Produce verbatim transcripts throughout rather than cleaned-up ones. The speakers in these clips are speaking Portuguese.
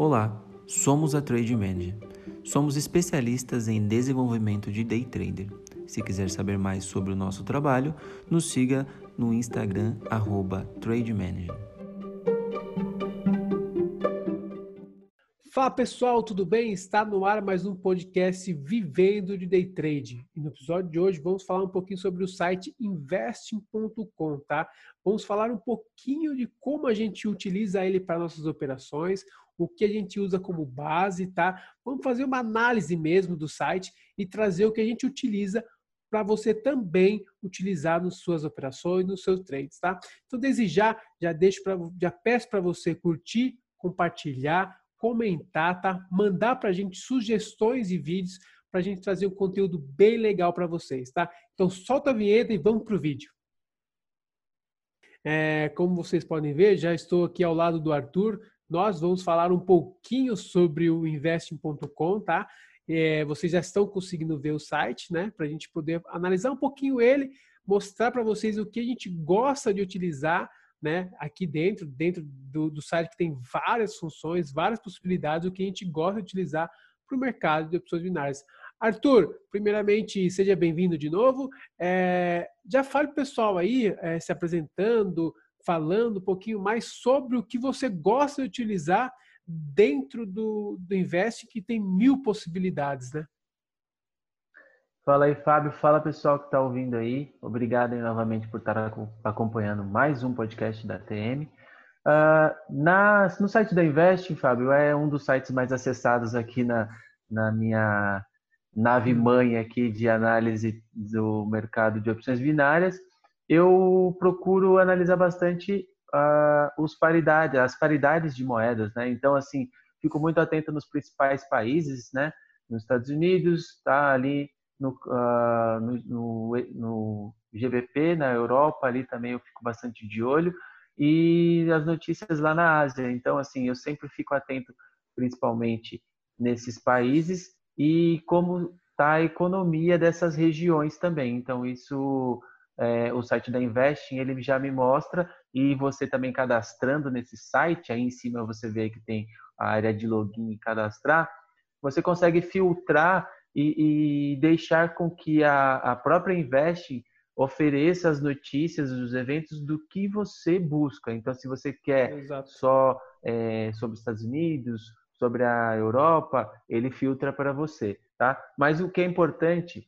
Olá, somos a Trade Manager. Somos especialistas em desenvolvimento de Day Trader. Se quiser saber mais sobre o nosso trabalho, nos siga no Instagram, arroba Trade Manager. Fala pessoal, tudo bem? Está no ar mais um podcast Vivendo de Day Trade. E no episódio de hoje vamos falar um pouquinho sobre o site investing ponto com, tá? Vamos falar um pouquinho de como a gente utiliza ele para nossas operações, o que a gente usa como base, tá? Vamos fazer uma análise mesmo do site e trazer o que a gente utiliza para você também utilizar nas suas operações, nos seus trades, tá? Então, desde já, já, deixo pra, já peço para você curtir, compartilhar, comentar, tá? Mandar para a gente sugestões e vídeos para a gente trazer um conteúdo bem legal para vocês, tá? Então, solta a vinheta e vamos para o vídeo. É, como vocês podem ver, já estou aqui ao lado do Arthur. Nós vamos falar um pouquinho sobre o investing ponto com, tá? É, vocês já estão conseguindo ver o site, né? Para a gente poder analisar um pouquinho ele, mostrar para vocês o que a gente gosta de utilizar, né? Aqui dentro, dentro do, do site, que tem várias funções, várias possibilidades, o que a gente gosta de utilizar para o mercado de opções binárias. Arthur, primeiramente, seja bem-vindo de novo. É, já fale para o pessoal aí, é, se apresentando, falando um pouquinho mais sobre o que você gosta de utilizar dentro do, do Invest, que tem mil possibilidades, né? Fala aí, Fábio. Fala, pessoal que está ouvindo aí. Obrigado aí, novamente, por estar acompanhando mais um podcast da T M. Uh, na, no site da Invest, Fábio, é um dos sites mais acessados aqui na, na minha nave-mãe aqui de análise do mercado de opções binárias. Eu procuro analisar bastante uh, os paridades, as paridades de moedas, né? Então, assim, fico muito atento nos principais países, né? Nos Estados Unidos, tá ali no, uh, no, no, no G B P, na Europa, ali também eu fico bastante de olho, e as notícias lá na Ásia. Então, assim, eu sempre fico atento, principalmente nesses países, e como está a economia dessas regiões também. Então, isso... É, o site da Investing, ele já me mostra, e você também cadastrando nesse site, aí em cima você vê que tem a área de login e cadastrar, você consegue filtrar e, e deixar com que a, a própria Investing ofereça as notícias, os eventos do que você busca. Então, se você quer Exato. só é, sobre os Estados Unidos, sobre a Europa, ele filtra para você, tá? Mas o que é importante...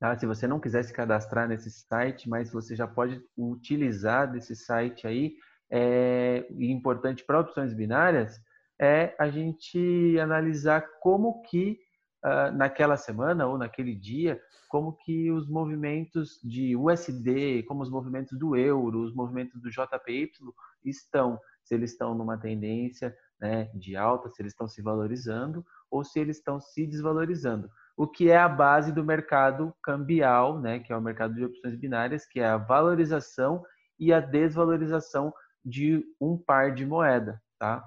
Ah, se você não quiser se cadastrar nesse site, mas você já pode utilizar desse site aí, é importante para opções binárias, é a gente analisar como que ah, naquela semana ou naquele dia, como que os movimentos de U S D, como os movimentos do euro, os movimentos do J P Y estão, se eles estão numa tendência, né, de alta, se eles estão se valorizando ou se eles estão se desvalorizando. O que é a base do mercado cambial, né, que é o mercado de opções binárias, que é a valorização e a desvalorização de um par de moeda, tá?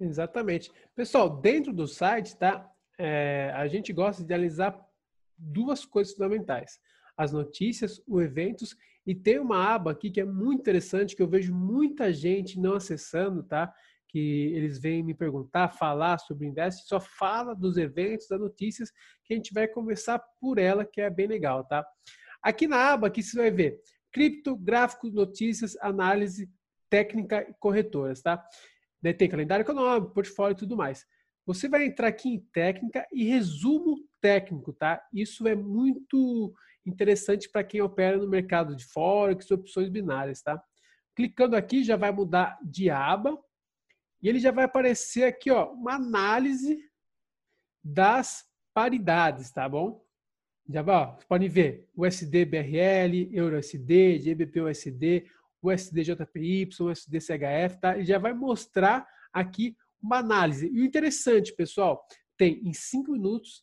Exatamente. Pessoal, dentro do site, tá? É, a gente gosta de analisar duas coisas fundamentais. As notícias, os eventos, e tem uma aba aqui que é muito interessante, que eu vejo muita gente não acessando, tá? Que eles vêm me perguntar, falar sobre o Invest, só fala dos eventos, das notícias, que a gente vai conversar por ela, que é bem legal, tá? Aqui na aba, aqui você vai ver cripto, gráficos, notícias, análise, técnica e corretoras, tá? Daí tem calendário econômico, portfólio e tudo mais. Você vai entrar aqui em técnica e resumo técnico, tá? Isso é muito interessante para quem opera no mercado de Forex, opções binárias, tá? Clicando aqui, já vai mudar de aba, e ele já vai aparecer aqui, ó, uma análise das paridades, tá bom? Já vai, ó, vocês podem ver U S D B R L, Euro U S D, G B P U S D, U S D J P Y, U S D C H F, tá? Ele já vai mostrar aqui uma análise. E o interessante, pessoal, tem em cinco minutos,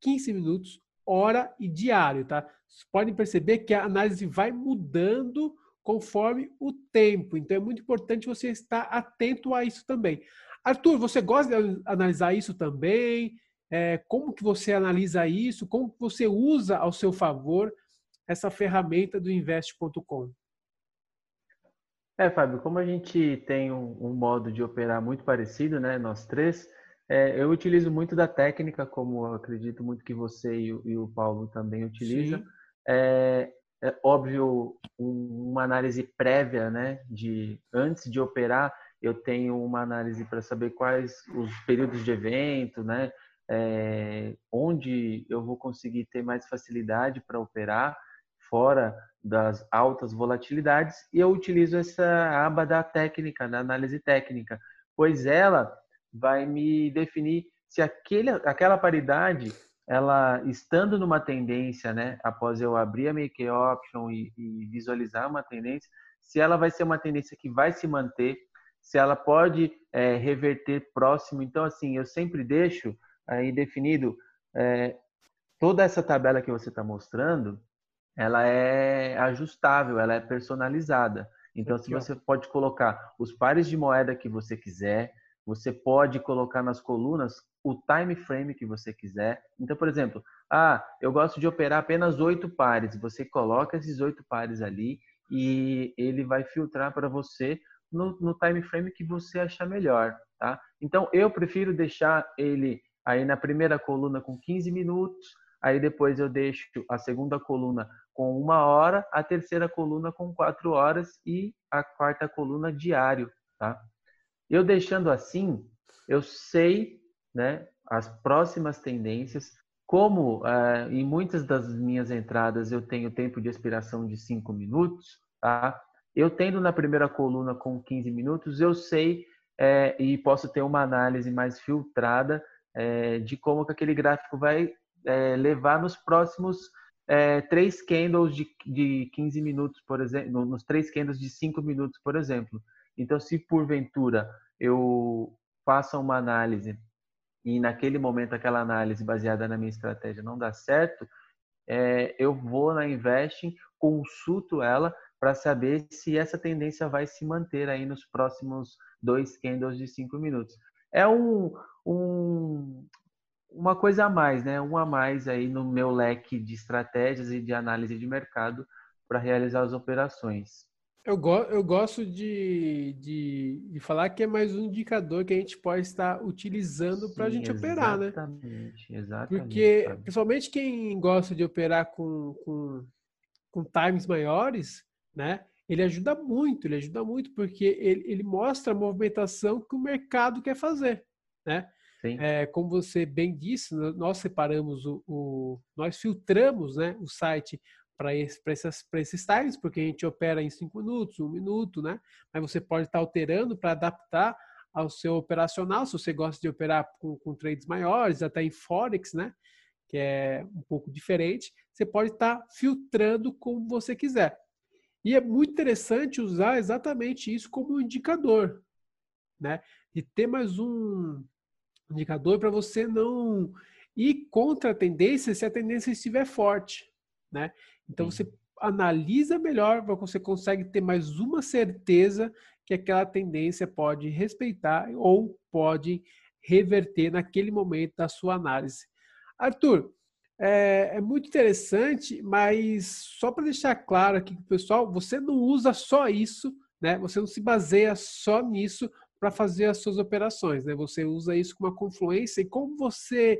quinze minutos, hora e diário, tá? Vocês podem perceber que a análise vai mudando conforme o tempo. Então, é muito importante você estar atento a isso também. Arthur, você gosta de analisar isso também? É, como que você analisa isso? Como que você usa ao seu favor essa ferramenta do invest ponto com? É, Fábio, como a gente tem um, um modo de operar muito parecido, né, nós três, é, eu utilizo muito da técnica, como eu acredito muito que você e o, e o Paulo também utilizam. É, é óbvio, um, uma análise prévia, né, de antes de operar, eu tenho uma análise para saber quais os períodos de evento, né, é, onde eu vou conseguir ter mais facilidade para operar, fora das altas volatilidades, e eu utilizo essa aba da técnica, da análise técnica, pois ela vai me definir se aquele, aquela paridade, ela estando numa tendência, né, após eu abrir a minha I Q Option e, e visualizar uma tendência, se ela vai ser uma tendência que vai se manter, se ela pode é, reverter próximo. Então, assim, eu sempre deixo aí definido é, toda essa tabela que você está mostrando, ela é ajustável, ela é personalizada. Então, se você pode colocar os pares de moeda que você quiser, você pode colocar nas colunas o time frame que você quiser. Então, por exemplo, ah, eu gosto de operar apenas oito pares. Você coloca esses oito pares ali e ele vai filtrar para você no, no time frame que você achar melhor, tá? Então, eu prefiro deixar ele aí na primeira coluna com quinze minutos, aí depois eu deixo a segunda coluna com uma hora, a terceira coluna com quatro horas e a quarta coluna diário, tá? Eu deixando assim, eu sei, né, as próximas tendências, como ah, em muitas das minhas entradas eu tenho tempo de expiração de cinco minutos, tá? Eu tendo na primeira coluna com quinze minutos, eu sei é, e posso ter uma análise mais filtrada é, de como que aquele gráfico vai é, levar nos próximos é, três candles de, de quinze minutos, por exemplo, nos três candles de cinco minutos, por exemplo. Então, se porventura eu faço uma análise e naquele momento aquela análise baseada na minha estratégia não dá certo, é, eu vou na Investing, consulto ela para saber se essa tendência vai se manter aí nos próximos dois candles de cinco minutos. É um, um, uma coisa a mais, né? Um a mais aí no meu leque de estratégias e de análise de mercado para realizar as operações. Eu, go eu gosto de, de, de falar que é mais um indicador que a gente pode estar utilizando para a gente operar, né? Exatamente, exatamente. Porque, sabe, principalmente quem gosta de operar com, com, com times maiores, né? Ele ajuda muito, ele ajuda muito, porque ele, ele mostra a movimentação que o mercado quer fazer, né? Sim. É, como você bem disse, nós separamos, o, o nós filtramos, né, o site para esse, esses times, porque a gente opera em cinco minutos, um minuto, né? Mas você pode estar alterando para adaptar ao seu operacional, se você gosta de operar com, com trades maiores, até em Forex, né? Que é um pouco diferente. Você pode estar filtrando como você quiser. E é muito interessante usar exatamente isso como um indicador, né? E ter mais um indicador para você não ir contra a tendência se a tendência estiver forte, né? Então, sim, você analisa melhor, você consegue ter mais uma certeza que aquela tendência pode respeitar ou pode reverter naquele momento da sua análise. Arthur, é, é muito interessante, mas só para deixar claro aqui para o pessoal, você não usa só isso, né? Você não se baseia só nisso para fazer as suas operações, né? Você usa isso com uma confluência. E como você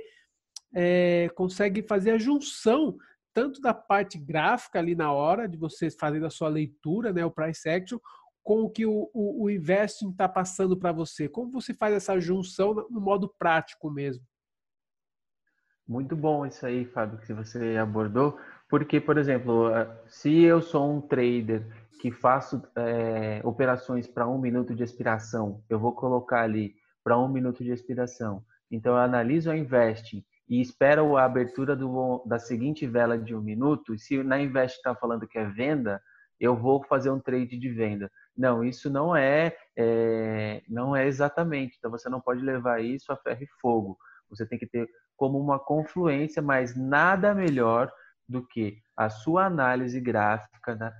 é, consegue fazer a junção tanto da parte gráfica ali na hora de vocês fazendo a sua leitura, né, o price action, com o que o, o, o investing está passando para você? Como você faz essa junção no modo prático mesmo? Muito bom isso aí, Fábio, que você abordou, porque, por exemplo, se eu sou um trader que faço é, operações para um minuto de expiração, eu vou colocar ali para um minuto de expiração, então eu analiso a investing e espera a abertura do, da seguinte vela de um minuto, e se na Invest está falando que é venda, eu vou fazer um trade de venda. Não, isso não é, é, não é exatamente. Então, você não pode levar isso a ferro e fogo. Você tem que ter como uma confluência, mas nada melhor do que a sua análise gráfica, né?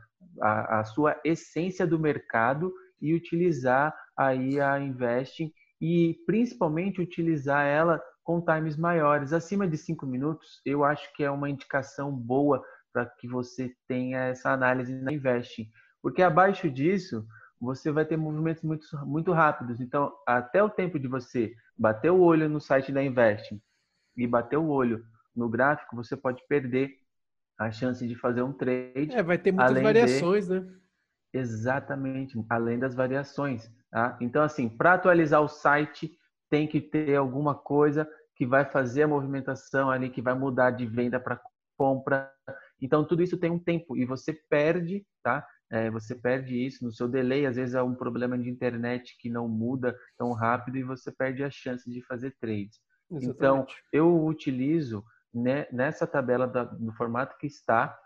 a, a sua essência do mercado, e utilizar aí a Invest, e principalmente utilizar ela com times maiores. Acima de cinco minutos, eu acho que é uma indicação boa para que você tenha essa análise na Investing. Porque abaixo disso, você vai ter movimentos muito, muito rápidos. Então, até o tempo de você bater o olho no site da Investing e bater o olho no gráfico, você pode perder a chance de fazer um trade. É, vai ter muitas variações, de... né? Exatamente, além das variações. Tá? Então, assim, para atualizar o site, tem que ter alguma coisa que vai fazer a movimentação ali, que vai mudar de venda para compra. Então, tudo isso tem um tempo e você perde, tá? É, você perde isso no seu delay. Às vezes, há um problema de internet que não muda tão rápido e você perde a chance de fazer trades. Exatamente. Então, eu utilizo, né, nessa tabela da, do formato que está,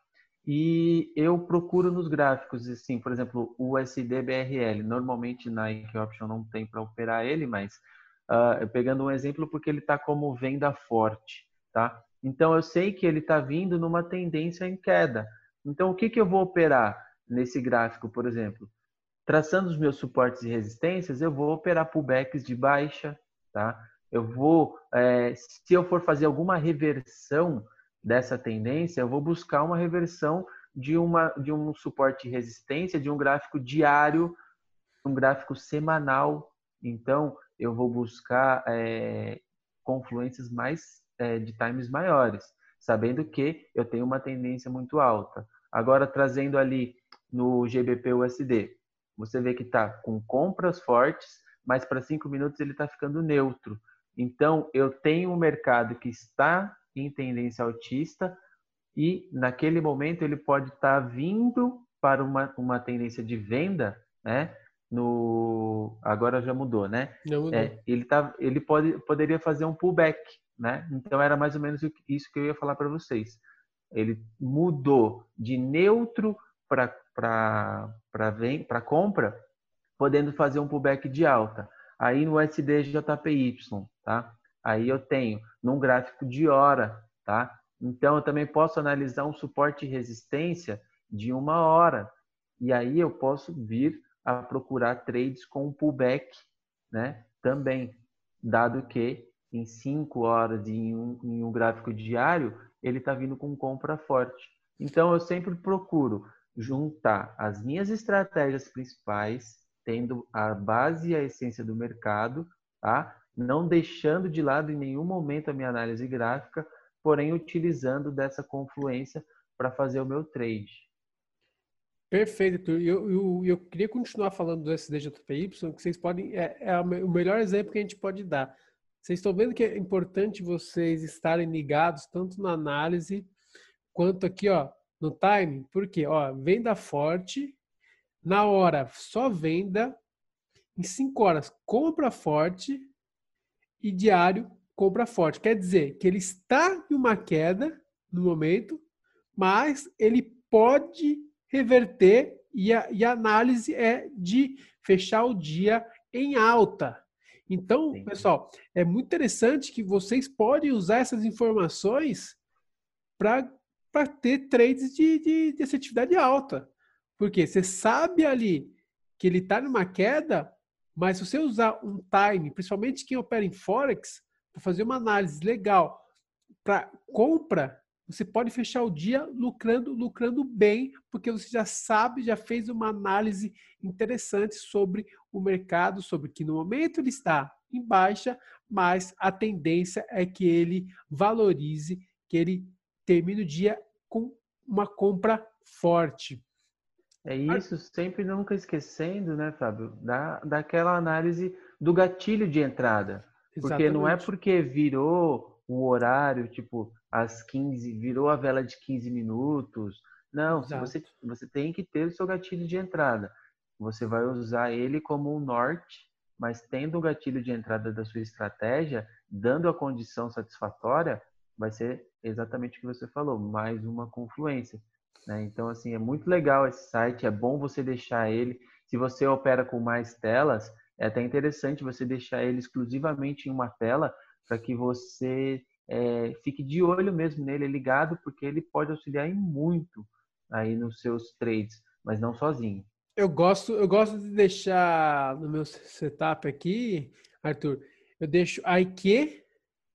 e eu procuro nos gráficos, assim, por exemplo, o U S D B R L. Normalmente na I Q Option não tem para operar ele, mas uh, pegando um exemplo, porque ele está como venda forte, tá? Então eu sei que ele está vindo numa tendência em queda. Então o que que eu vou operar nesse gráfico, por exemplo? Traçando os meus suportes e resistências, eu vou operar pullbacks de baixa, tá? Eu vou, é, se eu for fazer alguma reversão dessa tendência, eu vou buscar uma reversão de, uma, de um suporte e resistência, de um gráfico diário, um gráfico semanal. Então, eu vou buscar é, confluências mais é, de times maiores, sabendo que eu tenho uma tendência muito alta. Agora, trazendo ali no G B P U S D, você vê que está com compras fortes, mas para cinco minutos ele está ficando neutro. Então, eu tenho um mercado que está em tendência altista e naquele momento ele pode estar tá vindo para uma, uma tendência de venda, né? No, agora já mudou, né? Já mudou. É, ele tá, ele pode, poderia fazer um pullback, né? Então era mais ou menos isso que eu ia falar para vocês. Ele mudou de neutro para para compra, podendo fazer um pullback de alta. Aí no S D J P Y, tá? Aí eu tenho num gráfico de hora, tá? Então eu também posso analisar um suporte e resistência de uma hora. E aí eu posso vir a procurar trades com pullback, né? Também, dado que em cinco horas em um, em um gráfico diário, ele está vindo com compra forte. Então eu sempre procuro juntar as minhas estratégias principais, tendo a base e a essência do mercado, tá? Não deixando de lado em nenhum momento a minha análise gráfica, porém utilizando dessa confluência para fazer o meu trade. Perfeito. Eu, eu, eu queria continuar falando do S D J P Y, que vocês podem, é, é o melhor exemplo que a gente pode dar. Vocês estão vendo que é importante vocês estarem ligados tanto na análise quanto aqui, ó, no timing. Por quê? Ó, venda forte, na hora só venda, em cinco horas compra forte, e diário, compra forte. Quer dizer que ele está em uma queda no momento, mas ele pode reverter e a, e a análise é de fechar o dia em alta. Então, sim, pessoal, é muito interessante que vocês podem usar essas informações para ter trades de, de, de assertividade alta. Porque você sabe ali que ele está numa queda, mas se você usar um time, principalmente quem opera em Forex, para fazer uma análise legal para compra, você pode fechar o dia lucrando, lucrando bem, porque você já sabe, já fez uma análise interessante sobre o mercado, sobre que no momento ele está em baixa, mas a tendência é que ele valorize, que ele termine o dia com uma compra forte. É isso, sempre nunca esquecendo, né, Fábio, da, daquela análise do gatilho de entrada. Exatamente. Porque não é porque virou o horário, tipo, às quinze, virou a vela de quinze minutos. Não, você, você tem que ter o seu gatilho de entrada. Você vai usar ele como um norte, mas tendo o gatilho de entrada da sua estratégia, dando a condição satisfatória, vai ser exatamente o que você falou, mais uma confluência. Então, assim, é muito legal esse site, é bom você deixar ele. Se você opera com mais telas, é até interessante você deixar ele exclusivamente em uma tela para que você é, fique de olho mesmo nele, ligado, porque ele pode auxiliar em muito aí nos seus trades, mas não sozinho. Eu gosto, eu gosto de deixar no meu setup aqui, Arthur, eu deixo a I Q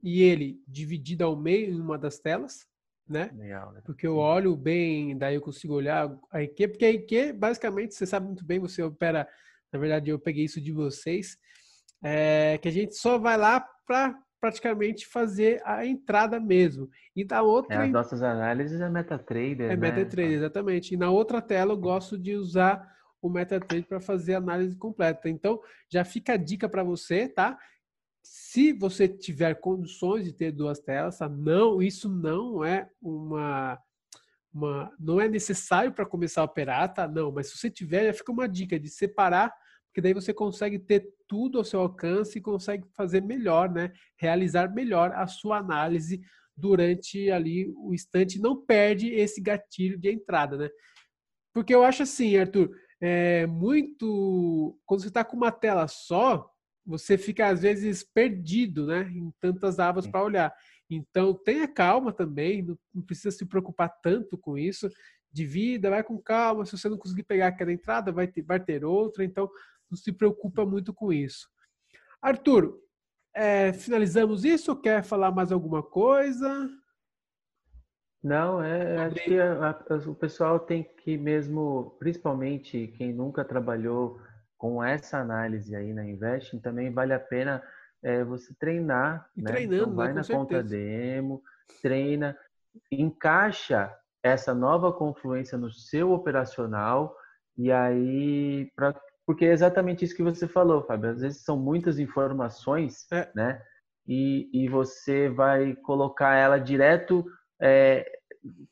e ele dividido ao meio em uma das telas, né? Legal, né? Porque eu olho bem, daí eu consigo olhar a I Q, porque a I Q, basicamente, você sabe muito bem, você opera, na verdade, eu peguei isso de vocês, é, que a gente só vai lá para praticamente fazer a entrada mesmo. E da outra... É, as nossas análises é MetaTrader, É né? MetaTrader, exatamente. E na outra tela eu gosto de usar o MetaTrader para fazer a análise completa. Então, já fica a dica para você, tá? Se você tiver condições de ter duas telas, tá? Não, isso não é uma, uma não é necessário para começar a operar, tá? Não, mas se você tiver, já fica uma dica de separar, porque daí você consegue ter tudo ao seu alcance e consegue fazer melhor, né? Realizar melhor a sua análise durante ali o instante, não perde esse gatilho de entrada, né? Porque eu acho assim, Arthur, é muito quando você está com uma tela só, você fica, às vezes, perdido, né? Em tantas abas para olhar. Então, tenha calma também. Não precisa se preocupar tanto com isso. Divida, vai com calma. Se você não conseguir pegar aquela entrada, vai ter, vai ter outra. Então, não se preocupa muito com isso. Arthur, é, finalizamos isso? Quer falar mais alguma coisa? Não, é, acho que a, a, o pessoal tem que mesmo, principalmente quem nunca trabalhou com essa análise aí na Investing, também vale a pena é, você treinar, e né? Treinando, então, vai né? na certeza. Conta demo, treina, encaixa essa nova confluência no seu operacional e aí, pra, porque é exatamente isso que você falou, Fábio, às vezes são muitas informações, é. né? E, e você vai colocar ela direto, é,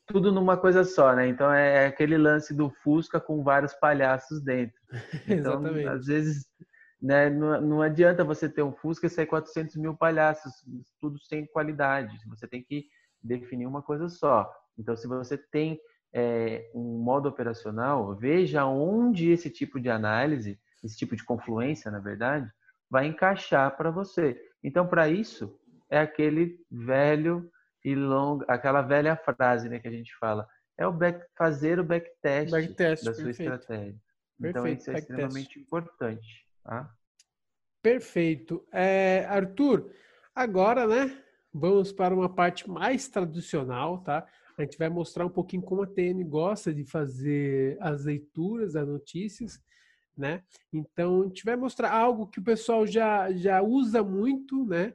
tudo numa coisa só, né? Então é aquele lance do Fusca com vários palhaços dentro. Então, exatamente. Às vezes, né, não, não adianta você ter um Fusca e sair quatrocentos mil palhaços, tudo sem qualidade. Você tem que definir uma coisa só. Então, se você tem é, um modo operacional, veja onde esse tipo de análise, esse tipo de confluência, na verdade, vai encaixar para você. Então, para isso, é aquele velho... e longa, aquela velha frase, né, que a gente fala, é o back, fazer o backtest back da sua perfeito. estratégia. Então, perfeito, isso é extremamente test. importante. Tá? Perfeito. É, Arthur, agora, né, vamos para uma parte mais tradicional, tá? A gente vai mostrar um pouquinho como a T M gosta de fazer as leituras, as notícias, né? Então, a gente vai mostrar algo que o pessoal já, já usa muito, né?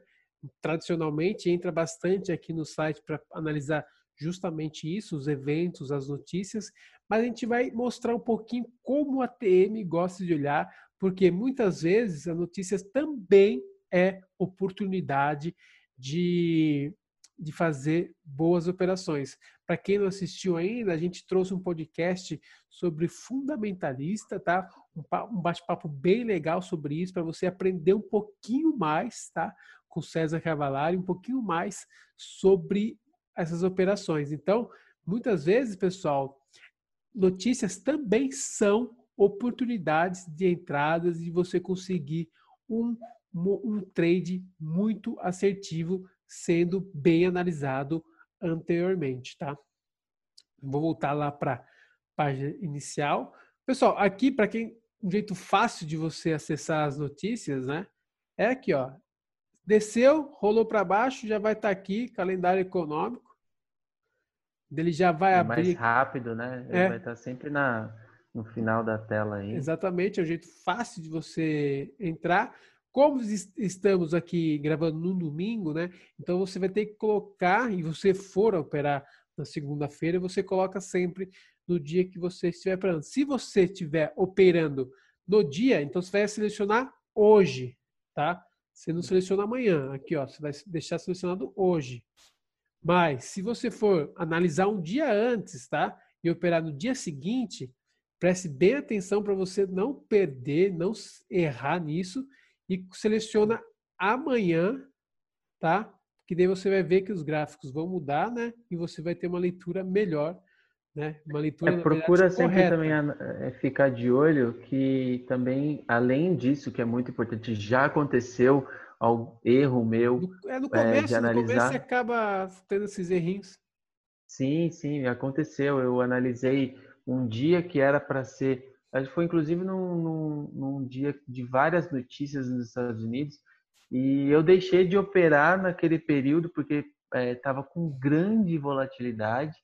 Tradicionalmente entra bastante aqui no site para analisar justamente isso, os eventos, as notícias, mas a gente vai mostrar um pouquinho como a T M gosta de olhar, porque muitas vezes a notícia também é oportunidade de, de fazer boas operações. Para quem não assistiu ainda, a gente trouxe um podcast sobre fundamentalista, tá? Um bate-papo bem legal sobre isso, para você aprender um pouquinho mais, tá? Com César Cavallari, um pouquinho mais sobre essas operações. Então, muitas vezes, pessoal, notícias também são oportunidades de entradas e você conseguir um, um trade muito assertivo, sendo bem analisado anteriormente, tá? Vou voltar lá para a página inicial. Pessoal, aqui, para quem, um jeito fácil de você acessar as notícias, né? É aqui, ó. Desceu, rolou para baixo, já vai estar tá aqui, calendário econômico. Ele já vai é abrir. Mais rápido, né? Ele é. vai estar tá sempre na, no final da tela aí. Exatamente, é um jeito fácil de você entrar. Como estamos aqui gravando no domingo, né? Então você vai ter que colocar, e você for operar na segunda-feira, você coloca sempre no dia que você estiver operando. Se você estiver operando no dia, então você vai selecionar hoje, tá? Você não seleciona amanhã. Aqui, ó, você vai deixar selecionado hoje. Mas, se você for analisar um dia antes, tá? E operar no dia seguinte, preste bem atenção para você não perder, não errar nisso. E seleciona amanhã, tá? Que daí você vai ver que os gráficos vão mudar, né? E você vai ter uma leitura melhor, né? Uma leitura, é, procura verdade, sempre correta. Também é, ficar de olho que também, além disso, que é muito importante, já aconteceu ao erro meu no, é no começo, é, de analisar. No começo você acaba tendo esses errinhos. Sim, sim, aconteceu. Eu analisei um dia que era para ser... Foi inclusive num, num, num dia de várias notícias nos Estados Unidos e eu deixei de operar naquele período porque estava é, com grande volatilidade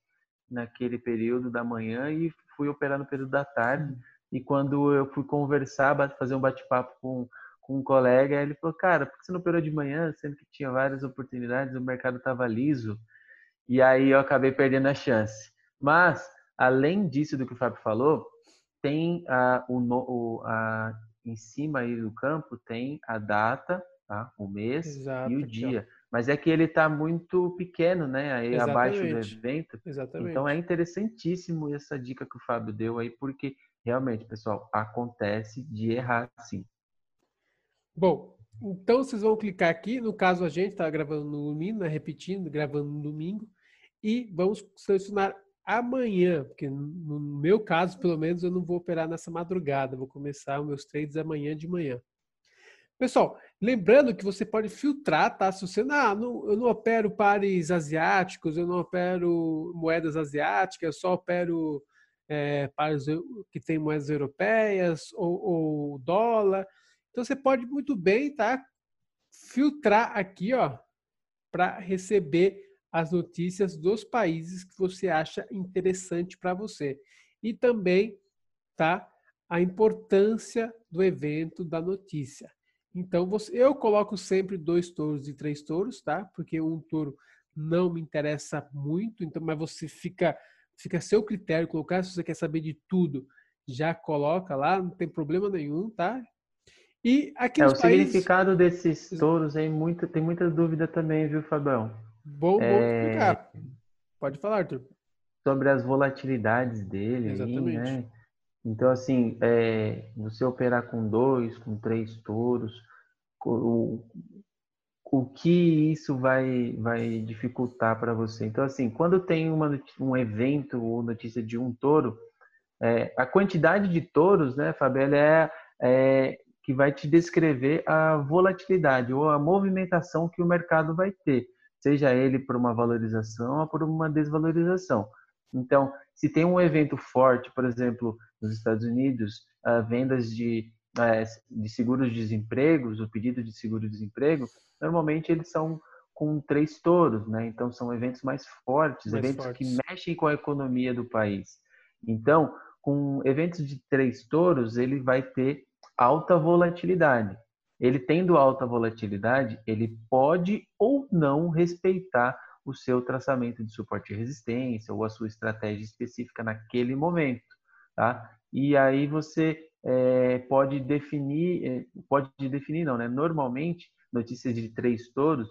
naquele período da manhã e fui operar no período da tarde. E quando eu fui conversar, fazer um bate-papo com, com um colega, ele falou, cara, por que você não operou de manhã, sendo que tinha várias oportunidades, o mercado estava liso? E aí eu acabei perdendo a chance. Mas, além disso do que o Fábio falou, tem a, o, a, em cima aí do campo, tem a data, tá? O mês, exato, e o dia. Ó. Mas é que ele está muito pequeno, né? Aí, abaixo do evento. Exatamente. Então é interessantíssimo essa dica que o Fábio deu aí, porque realmente, pessoal, acontece de errar sim. Bom, então vocês vão clicar aqui. No caso, a gente está gravando no domingo, né? Repetindo, gravando no domingo. E vamos selecionar amanhã, porque no meu caso, pelo menos, eu não vou operar nessa madrugada. Vou começar os meus trades amanhã de manhã. Pessoal, lembrando que você pode filtrar, tá? Se você, ah, não, eu não opero pares asiáticos, eu não opero moedas asiáticas, eu só opero é, pares que tem moedas europeias ou, ou dólar. Então, você pode muito bem, tá? Filtrar aqui, ó, para receber as notícias dos países que você acha interessante para você. E também, tá? A importância do evento, da notícia. Então, você, eu coloco sempre dois touros e três touros, tá? Porque um touro não me interessa muito, então, mas você fica, fica a seu critério colocar. Se você quer saber de tudo, já coloca lá, não tem problema nenhum, tá? E aqui é, nos o países... significado desses touros aí, muito, tem muita dúvida também, viu, Fabão? Bom, é... bom explicar. Pode falar, Arthur. Sobre as volatilidades dele. Exatamente. Aí, né? Então, assim, é, você operar com dois, com três touros, o, o que isso vai, vai dificultar para você? Então, assim, quando tem uma, um evento ou notícia de um touro, é, a quantidade de touros, né, Fábio, ela é, é que vai te descrever a volatilidade ou a movimentação que o mercado vai ter, seja ele por uma valorização ou por uma desvalorização. Então, se tem um evento forte, por exemplo, nos Estados Unidos, uh, vendas de, uh, de seguros-desemprego, o pedido de seguro-desemprego, normalmente eles são com três touros, né? Então, são eventos mais fortes, mais eventos fortes, que mexem com a economia do país. Então, com eventos de três touros, ele vai ter alta volatilidade. Ele tendo alta volatilidade, ele pode ou não respeitar o seu traçamento de suporte e resistência ou a sua estratégia específica naquele momento, tá? E aí você é, pode definir, é, pode definir não, né? Normalmente, notícias de três touros,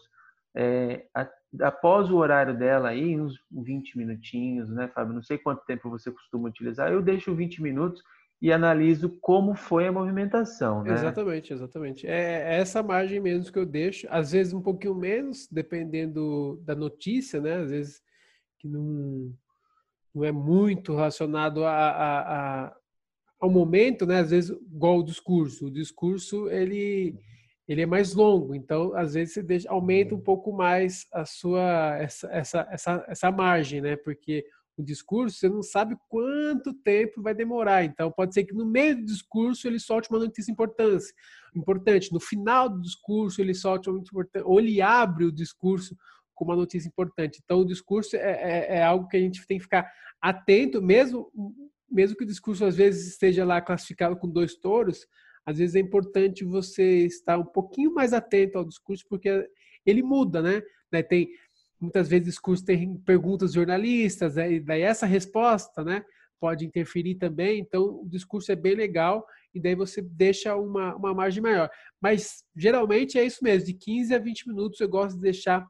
é, a, após o horário dela aí, uns vinte minutinhos, né, Fábio? Não sei quanto tempo você costuma utilizar, eu deixo vinte minutos e analiso como foi a movimentação, né? Exatamente, exatamente. É essa margem mesmo que eu deixo. Às vezes um pouquinho menos, dependendo da notícia, né? Às vezes que não, não é muito relacionado a, a, a, ao momento, né? Às vezes, igual o discurso. O discurso, ele, ele é mais longo. Então, às vezes, você deixa, aumenta um pouco mais a sua, essa, essa, essa, essa margem, né? Porque... o discurso, você não sabe quanto tempo vai demorar. Então, pode ser que no meio do discurso ele solte uma notícia importante. importante. No final do discurso ele solte uma notícia importante. Ou ele abre o discurso com uma notícia importante. Então, o discurso é, é, é algo que a gente tem que ficar atento, mesmo, mesmo que o discurso às vezes esteja lá classificado com dois touros, às vezes é importante você estar um pouquinho mais atento ao discurso, porque ele muda, né? Tem... muitas vezes discurso tem perguntas de jornalistas, né? E daí essa resposta, né, pode interferir também. Então, o discurso é bem legal e daí você deixa uma, uma margem maior. Mas, geralmente, é isso mesmo. De quinze a vinte minutos eu gosto de deixar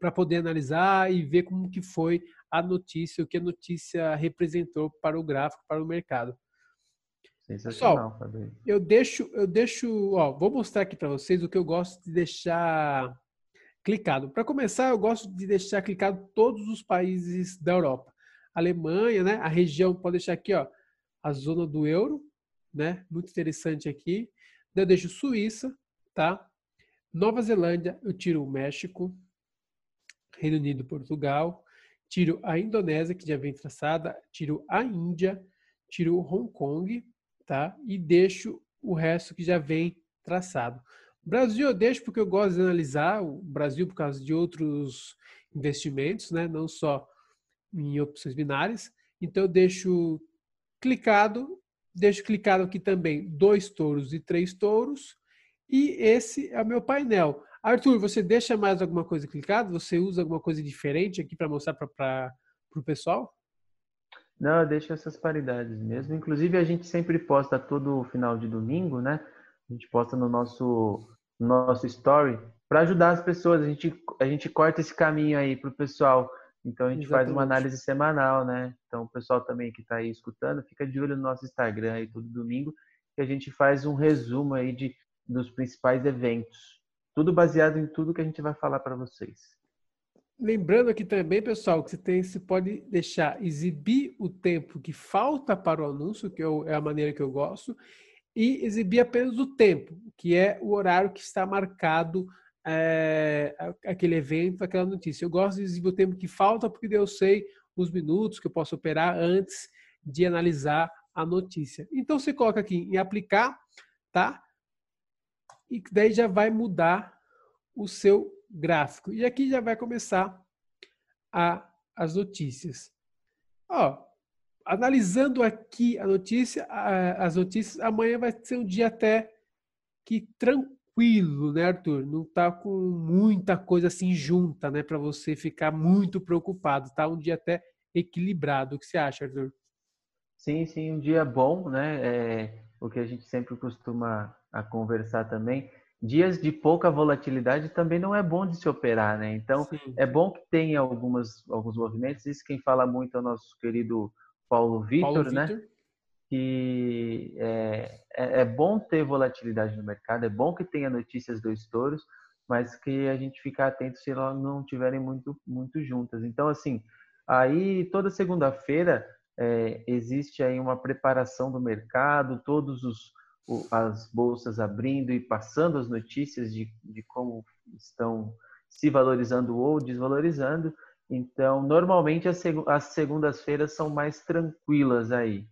para poder analisar e ver como que foi a notícia, o que a notícia representou para o gráfico, para o mercado. Pessoal, eu deixo... Eu deixo ó, vou mostrar aqui para vocês o que eu gosto de deixar... clicado. Para começar, eu gosto de deixar clicado todos os países da Europa. Alemanha, né? A região, pode deixar aqui, ó, a zona do euro, né? Muito interessante aqui. Eu deixo Suíça, tá? Nova Zelândia, eu tiro o México, Reino Unido, Portugal, tiro a Indonésia, que já vem traçada, tiro a Índia, tiro Hong Kong, tá? E deixo o resto que já vem traçado. Brasil eu deixo porque eu gosto de analisar o Brasil por causa de outros investimentos, né? Não só em opções binárias. Então eu deixo clicado, deixo clicado aqui também dois touros e três touros. E esse é o meu painel. Arthur, você deixa mais alguma coisa clicada? Você usa alguma coisa diferente aqui para mostrar para o pessoal? Não, eu deixo essas paridades mesmo. Inclusive, a gente sempre posta todo final de domingo, né? A gente posta no nosso, nosso story para ajudar as pessoas. A gente, a gente corta esse caminho aí para o pessoal. Então, a gente Exatamente. faz uma análise semanal, né? Então, o pessoal também que está aí escutando, fica de olho no nosso Instagram aí todo domingo, que a gente faz um resumo aí de, dos principais eventos. Tudo baseado em tudo que a gente vai falar para vocês. Lembrando aqui também, pessoal, que você, tem, você pode deixar exibir o tempo que falta para o anúncio, que eu, é a maneira que eu gosto, e exibir apenas o tempo, que é o horário que está marcado é, aquele evento, aquela notícia. Eu gosto de exibir o tempo que falta porque eu sei os minutos que eu posso operar antes de analisar a notícia. Então, você coloca aqui em aplicar, tá? E daí já vai mudar o seu gráfico. E aqui já vai começar a, as notícias. Ó, analisando aqui a notícia, a, as notícias, amanhã vai ser um dia até que tranquilo, né, Arthur? Não tá com muita coisa assim junta, né, para você ficar muito preocupado. Tá um dia até equilibrado. O que você acha, Arthur? Sim, sim, um dia bom, né? É, o que a gente sempre costuma a conversar também, dias de pouca volatilidade também não é bom de se operar, né? Então, sim, sim. É bom que tenha algumas, alguns movimentos, isso quem fala muito é o nosso querido Paulo Vitor, né? Vitor. Que é, é, é bom ter volatilidade no mercado, é bom que tenha notícias dos touros, mas que a gente fica atento se elas não estiverem muito, muito juntas. Então, assim, aí toda segunda-feira é, existe aí uma preparação do mercado, todos os as bolsas abrindo e passando as notícias de, de como estão se valorizando ou desvalorizando. Então, normalmente as, seg as segundas-feiras são mais tranquilas aí,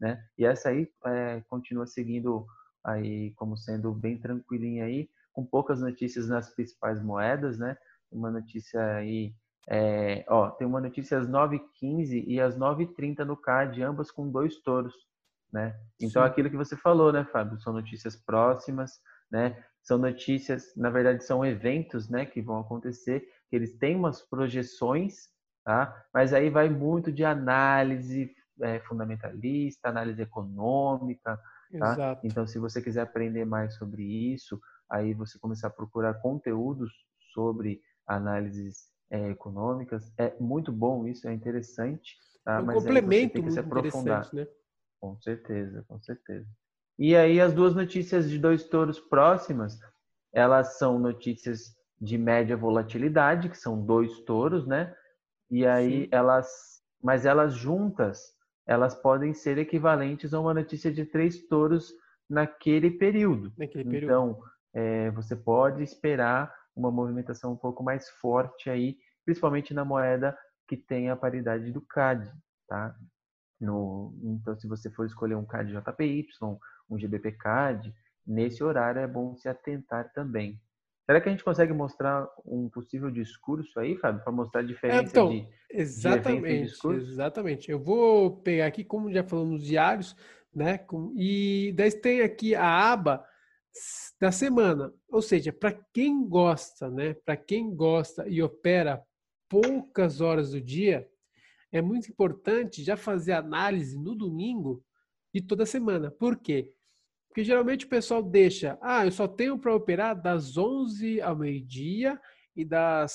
né? E essa aí é, continua seguindo aí como sendo bem tranquilinha aí, com poucas notícias nas principais moedas, né? Uma notícia aí, é, ó, tem uma notícia às nove e quinze e às nove e trinta no C A D, ambas com dois touros. Né? Então, Sim. aquilo que você falou, né, Fábio? São notícias próximas, né? São notícias, na verdade, são eventos, né, que vão acontecer, que eles têm umas projeções, tá? Mas aí vai muito de análise é, fundamentalista, análise econômica, tá? Exato. Então, se você quiser aprender mais sobre isso, aí você começar a procurar conteúdos sobre análises é, econômicas. É muito bom isso, é interessante, tá? Um Mas complemento aí você tem que se aprofundar. Né? Com certeza, com certeza. E aí as duas notícias de dois touros próximas, elas são notícias de média volatilidade, que são dois touros, né? E aí Sim. elas, mas elas juntas, elas podem ser equivalentes a uma notícia de três touros naquele período. Naquele período. Então, é, você pode esperar uma movimentação um pouco mais forte aí, principalmente na moeda que tem a paridade do C A D, tá? No, então, se você for escolher um C A D J P Y, um G B P C A D, nesse horário é bom se atentar também. Será que a gente consegue mostrar um possível discurso aí, Fábio, para mostrar a diferença então, de, exatamente, de evento e discurso? Exatamente. Eu vou pegar aqui, como já falamos, diários, né? E daí tem aqui a aba da semana. Ou seja, para quem gosta, né? Para quem gosta e opera poucas horas do dia, é muito importante já fazer análise no domingo e toda semana. Por quê? Porque geralmente o pessoal deixa, ah, eu só tenho para operar das onze ao meio-dia e das,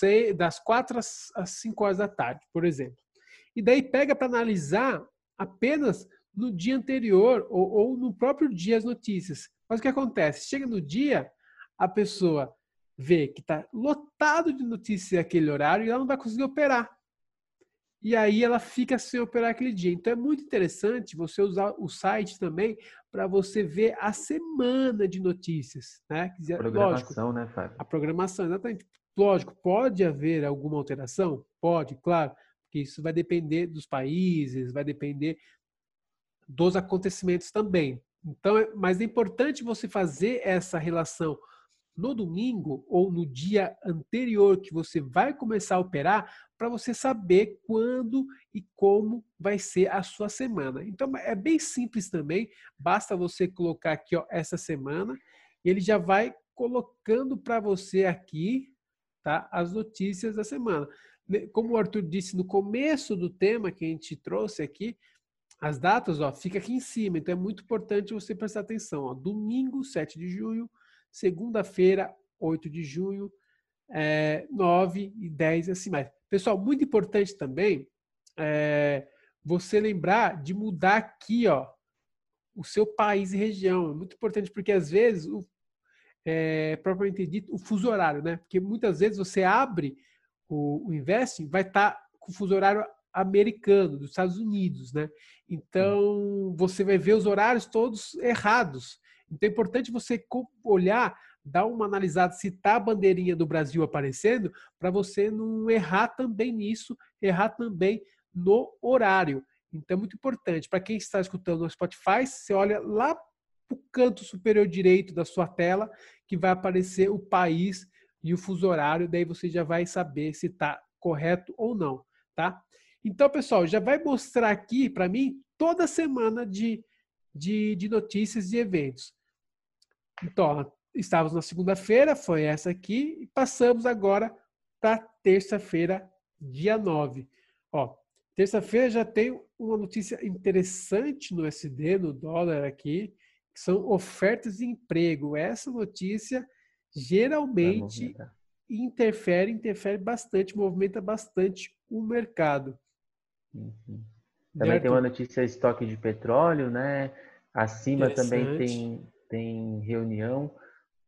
seis, das quatro às cinco horas da tarde, por exemplo. E daí pega para analisar apenas no dia anterior ou, ou no próprio dia as notícias. Mas o que acontece? Chega no dia, a pessoa vê que está lotado de notícias naquele horário e ela não vai conseguir operar. E aí ela fica sem operar aquele dia. Então é muito interessante você usar o site também para você ver a semana de notícias, né? Quer dizer, programação, lógico, né, Fábio? A programação, exatamente. Lógico, pode haver alguma alteração? Pode, claro. Porque isso vai depender dos países, vai depender dos acontecimentos também. Então, é, mas é importante você fazer essa relação no domingo ou no dia anterior que você vai começar a operar, para você saber quando e como vai ser a sua semana. Então, é bem simples também, basta você colocar aqui, ó, essa semana, e ele já vai colocando para você aqui, tá, as notícias da semana. Como o Arthur disse no começo do tema que a gente trouxe aqui, as datas, ó, fica aqui em cima, então é muito importante você prestar atenção, ó, domingo, sete de junho, segunda-feira, oito de junho, é, nove e dez e assim mais. Pessoal, muito importante também é, você lembrar de mudar aqui, ó, o seu país e região. É muito importante porque às vezes, o, é, propriamente dito, o fuso horário, né? Porque muitas vezes você abre o, o Investing, vai estar com o fuso horário americano, dos Estados Unidos, né? Então, você vai ver os horários todos errados. Então, é importante você olhar, dar uma analisada se está a bandeirinha do Brasil aparecendo, para você não errar também nisso, errar também no horário. Então, é muito importante. Para quem está escutando no Spotify, você olha lá para o canto superior direito da sua tela, que vai aparecer o país e o fuso horário, daí você já vai saber se está correto ou não, tá? Então, pessoal, já vai mostrar aqui para mim toda semana de, de, de notícias e eventos. Então, estávamos na segunda-feira, foi essa aqui, e passamos agora para terça-feira, dia nove. Ó, terça-feira já tem uma notícia interessante no U S D, no dólar aqui, que são ofertas de emprego. Essa notícia geralmente interfere, interfere bastante, movimenta bastante o mercado. Uhum. Também tem uma notícia de estoque de petróleo, né? Acima também tem, tem reunião,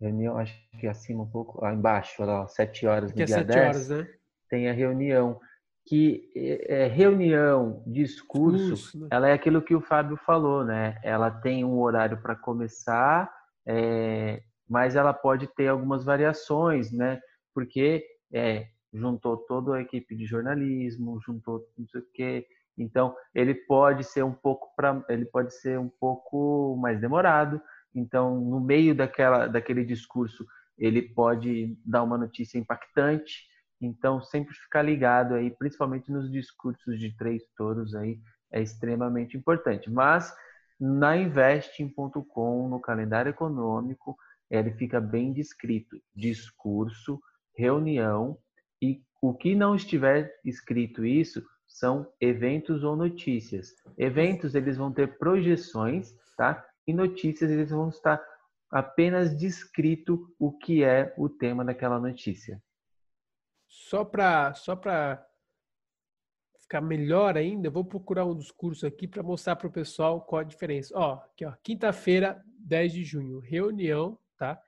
reunião, acho que acima um pouco, ó, embaixo, olha lá, sete horas do dia dez, né? Tem a reunião, que é, reunião, discurso, discurso né? Ela é aquilo que o Fábio falou, né? Ela tem um horário para começar, é, mas ela pode ter algumas variações, né? Porque é, juntou toda a equipe de jornalismo, juntou não sei o quê. Então, ele pode ser um pouco pra, ele pode ser um pouco mais demorado. Então, no meio daquela, daquele discurso, ele pode dar uma notícia impactante. Então, sempre ficar ligado aí, principalmente nos discursos de três touros aí, é extremamente importante. Mas na investing ponto com, no calendário econômico, ele fica bem descrito: discurso, reunião, e o que não estiver escrito isso são eventos ou notícias. Eventos, eles vão ter projeções, tá? E notícias, eles vão estar apenas descrito o que é o tema daquela notícia. Só para só para ficar melhor ainda, eu vou procurar um dos cursos aqui para mostrar para o pessoal qual a diferença. Ó, aqui, ó, quinta-feira, dez de junho, reunião, tá?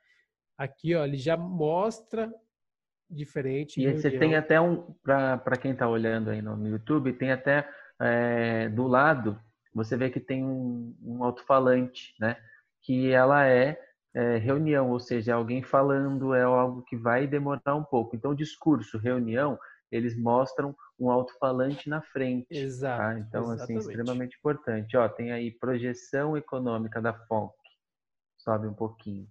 Aqui, ó, ele já mostra diferente. E reunião. Você tem até um, para quem está olhando aí no YouTube, tem até é, do lado, você vê que tem um, um alto-falante, né? Que ela é, é reunião, ou seja, alguém falando, é algo que vai demorar um pouco. Então, discurso, reunião, eles mostram um alto-falante na frente. Exato. Tá? Então, exatamente. Assim, extremamente importante. Ó, tem aí projeção econômica da F O M C. Sobe um pouquinho.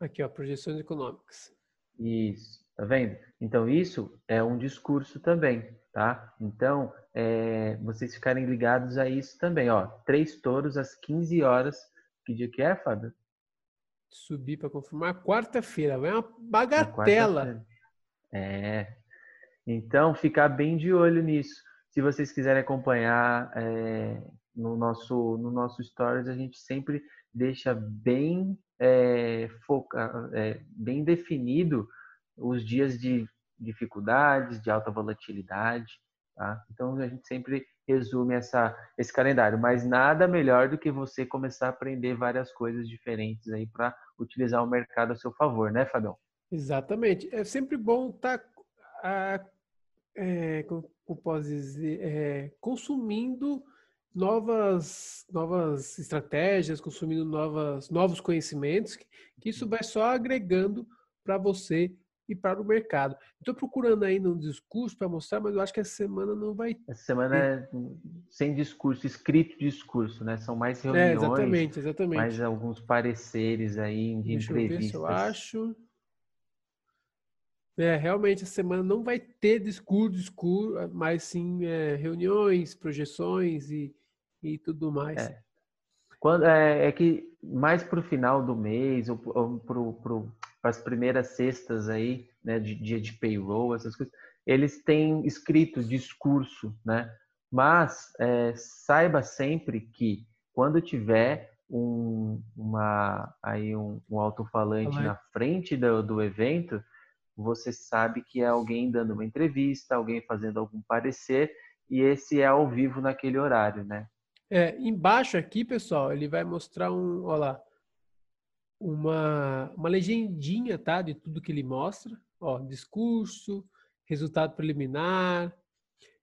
Aqui, ó, projeções econômicas. Isso, tá vendo? Então, isso é um discurso também, tá? Então, é, vocês ficarem ligados a isso também, ó. Três touros às quinze horas. Que dia que é, Fábio? Subir para confirmar. Quarta-feira, é uma bagatela. É. Então, ficar bem de olho nisso. Se vocês quiserem acompanhar é, no, nosso, no nosso Stories, a gente sempre deixa bem... É, foca, é, bem definido os dias de dificuldades, de alta volatilidade, tá? Então a gente sempre resume essa, esse calendário, mas nada melhor do que você começar a aprender várias coisas diferentes aí para utilizar o mercado a seu favor, né, Fabião? Exatamente, é sempre bom estar tá, é, como posso dizer, é, consumindo novas novas estratégias, consumindo novas novos conhecimentos, que isso vai só agregando para você e para o mercado. Estou procurando ainda um discurso para mostrar, mas eu acho que essa semana não vai ter. Essa semana é sem discurso, escrito discurso, né? São mais reuniões, é, exatamente, exatamente. Mais alguns pareceres aí de Deixa entrevistas. Eu ver se eu acho. É, realmente essa semana não vai ter discurso, discurso, mas sim é, reuniões, projeções e, e tudo mais. É. Quando, é, é que mais para o final do mês, ou, ou para as primeiras sextas aí, né, de dia de payroll, essas coisas, eles têm escrito discurso, né? Mas é, saiba sempre que quando tiver um, uma, aí um, um alto-falante na frente do, do evento, você sabe que é alguém dando uma entrevista, alguém fazendo algum parecer, e esse é ao vivo naquele horário, né? É, embaixo aqui, pessoal, ele vai mostrar um, ó lá, uma, uma legendinha, tá? De tudo que ele mostra. Ó, discurso, resultado preliminar,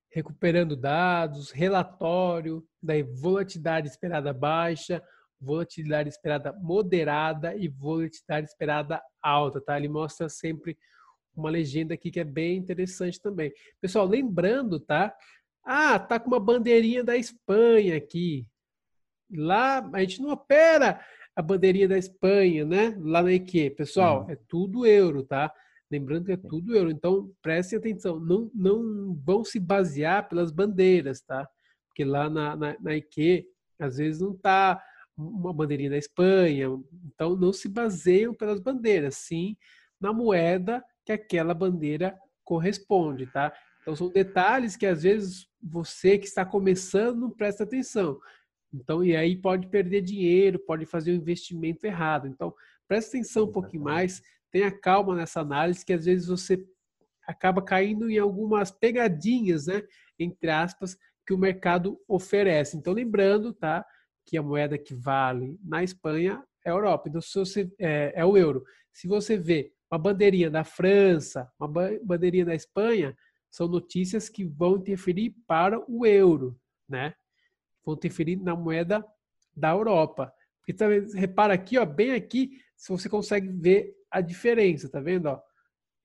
recuperando dados, relatório, daí volatilidade esperada baixa, volatilidade esperada moderada e volatilidade esperada alta, tá? Ele mostra sempre uma legenda aqui que é bem interessante também. Pessoal, lembrando, tá? Ah, tá com uma bandeirinha da Espanha aqui. Lá, a gente não opera a bandeirinha da Espanha, né? Lá na I Q. Pessoal, é tudo euro, tá? Lembrando que é tudo euro. Então, prestem atenção. Não, não vão se basear pelas bandeiras, tá? Porque lá na, na, na I Q, às vezes não tá uma bandeirinha da Espanha. Então, não se baseiam pelas bandeiras. Sim, na moeda que aquela bandeira corresponde, tá? Então, são detalhes que, às vezes, você que está começando não presta atenção. Então, e aí pode perder dinheiro, pode fazer um investimento errado. Então, presta atenção um pouquinho mais, tenha calma nessa análise, que às vezes você acaba caindo em algumas pegadinhas, né? Entre aspas, que o mercado oferece. Então, lembrando, tá? Que a moeda que vale na Espanha é a Europa. Então, se você, é, é o euro. Se você vê uma bandeirinha da França, uma bandeirinha da Espanha, são notícias que vão interferir para o euro, né? Vão interferir na moeda da Europa. Porque também, repara aqui, ó, bem aqui, se você consegue ver a diferença, tá vendo? Ó,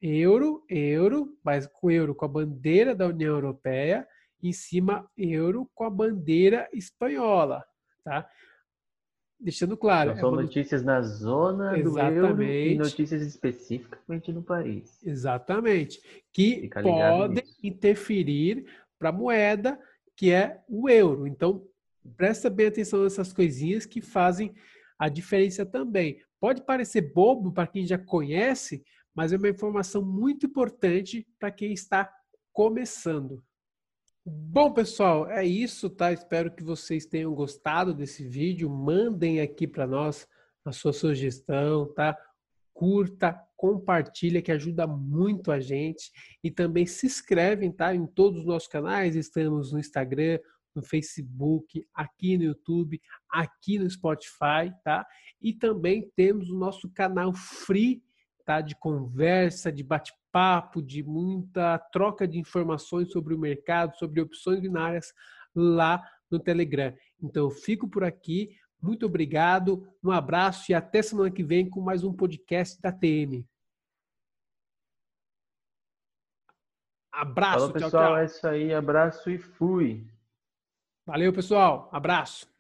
euro, euro, mas com euro com a bandeira da União Europeia, em cima euro com a bandeira espanhola, tá? Deixando claro. Então, são é uma... notícias na zona Exatamente. do euro e notícias especificamente no país. Exatamente. Que podem nisso. interferir para a moeda que é o euro. Então, presta bem atenção nessas coisinhas que fazem a diferença também. Pode parecer bobo para quem já conhece, mas é uma informação muito importante para quem está começando. Bom, pessoal, é isso, tá? Espero que vocês tenham gostado desse vídeo. Mandem aqui para nós a sua sugestão, tá? Curta, compartilha, que ajuda muito a gente. E também se inscrevem, tá? Em todos os nossos canais. Estamos no Instagram, no Facebook, aqui no YouTube, aqui no Spotify, tá? E também temos o nosso canal free, tá? De conversa, de bate-papo. Papo de muita troca de informações sobre o mercado, sobre opções binárias lá no Telegram. Então, eu fico por aqui. Muito obrigado, um abraço e até semana que vem com mais um podcast da T M. Abraço, Olá, pessoal, tchau, tchau. É isso aí, abraço e fui. Valeu, pessoal. Abraço.